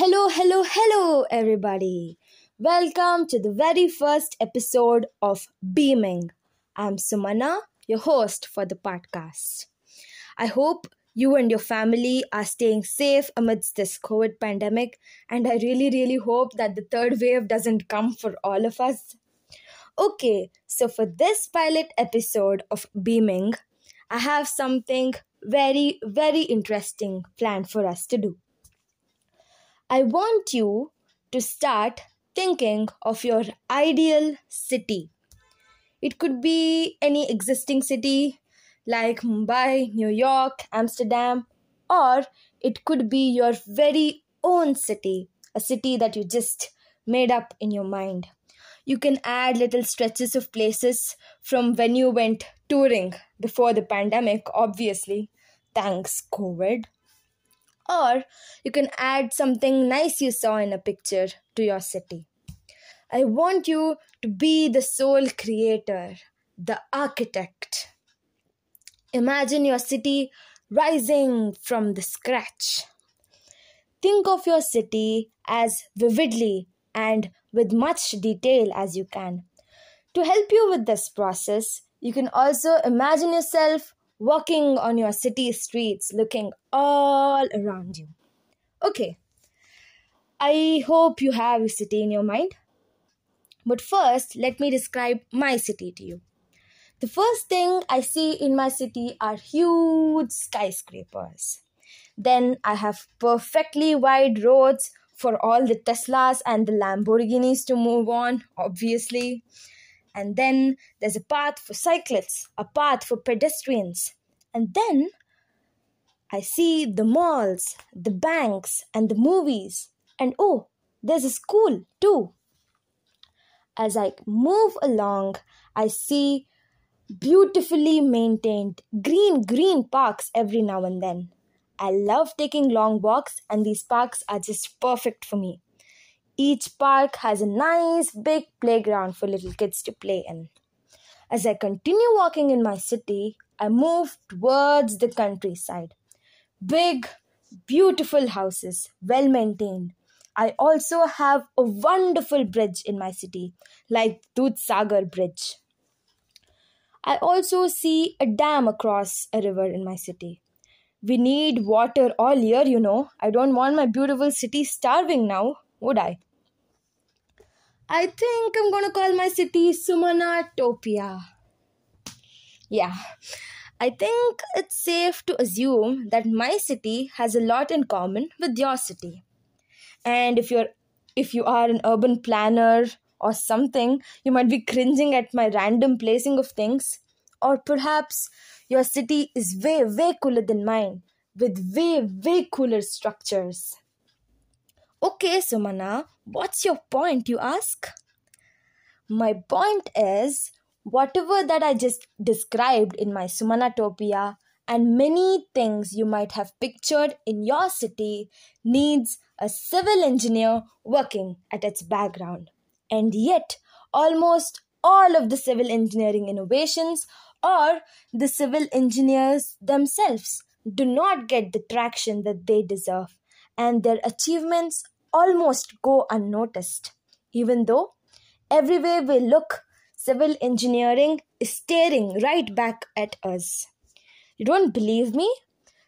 Hello everybody. Welcome to the very first episode of Beaming. I'm Sumana, your host for the podcast. I hope you and your family are staying safe amidst this COVID pandemic, and I really hope that the third wave doesn't come for all of us. Okay, so for this pilot episode of Beaming, I have something very interesting planned for us to do. I want you to start thinking of your ideal city. It could be any existing city like Mumbai, New York, Amsterdam, or it could be your very own city, a city that you just made up in your mind. You can add little stretches of places from when you went touring before the pandemic, obviously, thanks COVID. Or you can add something nice you saw in a picture to your city. I want you to be the sole creator, the architect. Imagine your city rising from the scratch. Think of your city as vividly and with much detail as you can. To help you with this process, you can also imagine yourself walking on your city streets, looking all around you. Okay, I hope you have your city in your mind. But first, let me describe my city to you. The first thing I see in my city are huge skyscrapers. Then I have perfectly wide roads for all the Teslas and the Lamborghinis to move on, obviously. And then there's a path for cyclists, a path for pedestrians. And then I see the malls, the banks, and the movies. And oh, there's a school too. As I move along, I see beautifully maintained green parks every now and then. I love taking long walks, and these parks are just perfect for me. Each park has a nice big playground for little kids to play in. As I continue walking in my city, I move towards the countryside. Big, beautiful houses, well-maintained. I also have a wonderful bridge in my city, like Dudh Sagar Bridge. I also see a dam across a river in my city. We need water all year, you know. I don't want my beautiful city starving now, would I? I think I'm going to call my city Sumanatopia. Yeah, I think it's safe to assume that my city has a lot in common with your city. And if you are an urban planner or something, you might be cringing at my random placing of things. Or perhaps your city is way cooler than mine, with way cooler structures. Okay, Sumana, what's your point, you ask? My point is, whatever that I just described in my Sumanatopia and many things you might have pictured in your city needs a civil engineer working at its background. And yet, almost all of the civil engineering innovations or the civil engineers themselves do not get the traction that they deserve. And their achievements almost go unnoticed. Even though everywhere we look, civil engineering is staring right back at us. You don't believe me?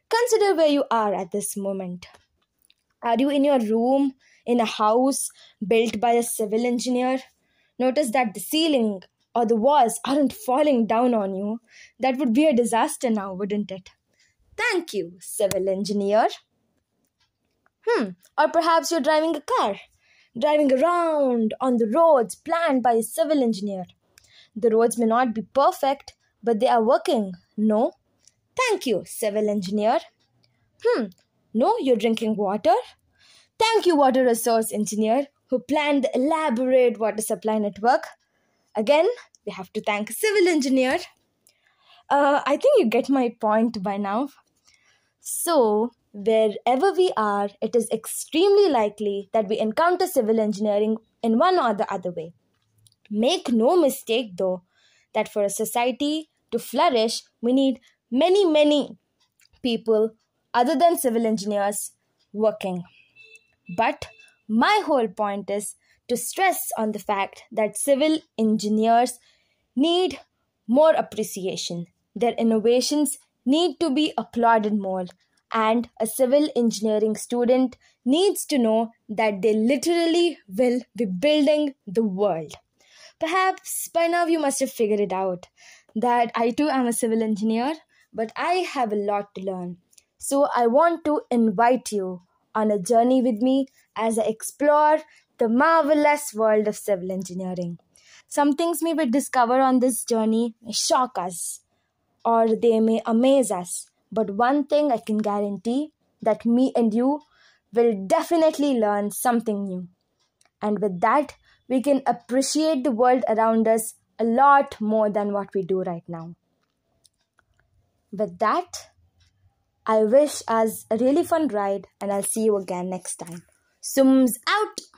Consider where you are at this moment. Are you in your room, in a house built by a civil engineer? Notice that the ceiling or the walls aren't falling down on you. That would be a disaster now, wouldn't it? Thank you, civil engineer. Or perhaps you're driving a car, driving around on the roads planned by a civil engineer. The roads may not be perfect, but they are working, no? Thank you, civil engineer. No, you're drinking water. Thank you, water resource engineer, who planned the elaborate water supply network. Again, we have to thank a civil engineer. I think you get my point by now. So, wherever we are, it is extremely likely that we encounter civil engineering in one or the other way. Make no mistake though, that for a society to flourish, we need many people other than civil engineers working. But my whole point is to stress on the fact that civil engineers need more appreciation. Their innovations need to be applauded more, and a civil engineering student needs to know that they literally will be building the world. Perhaps by now you must have figured it out that I too am a civil engineer, but I have a lot to learn. So I want to invite you on a journey with me as I explore the marvelous world of civil engineering. Some things we will discover on this journey may shock us or they may amaze us. But one thing I can guarantee, that me and you will definitely learn something new. And with that, we can appreciate the world around us a lot more than what we do right now. With that, I wish us a really fun ride, and I'll see you again next time. Sums out!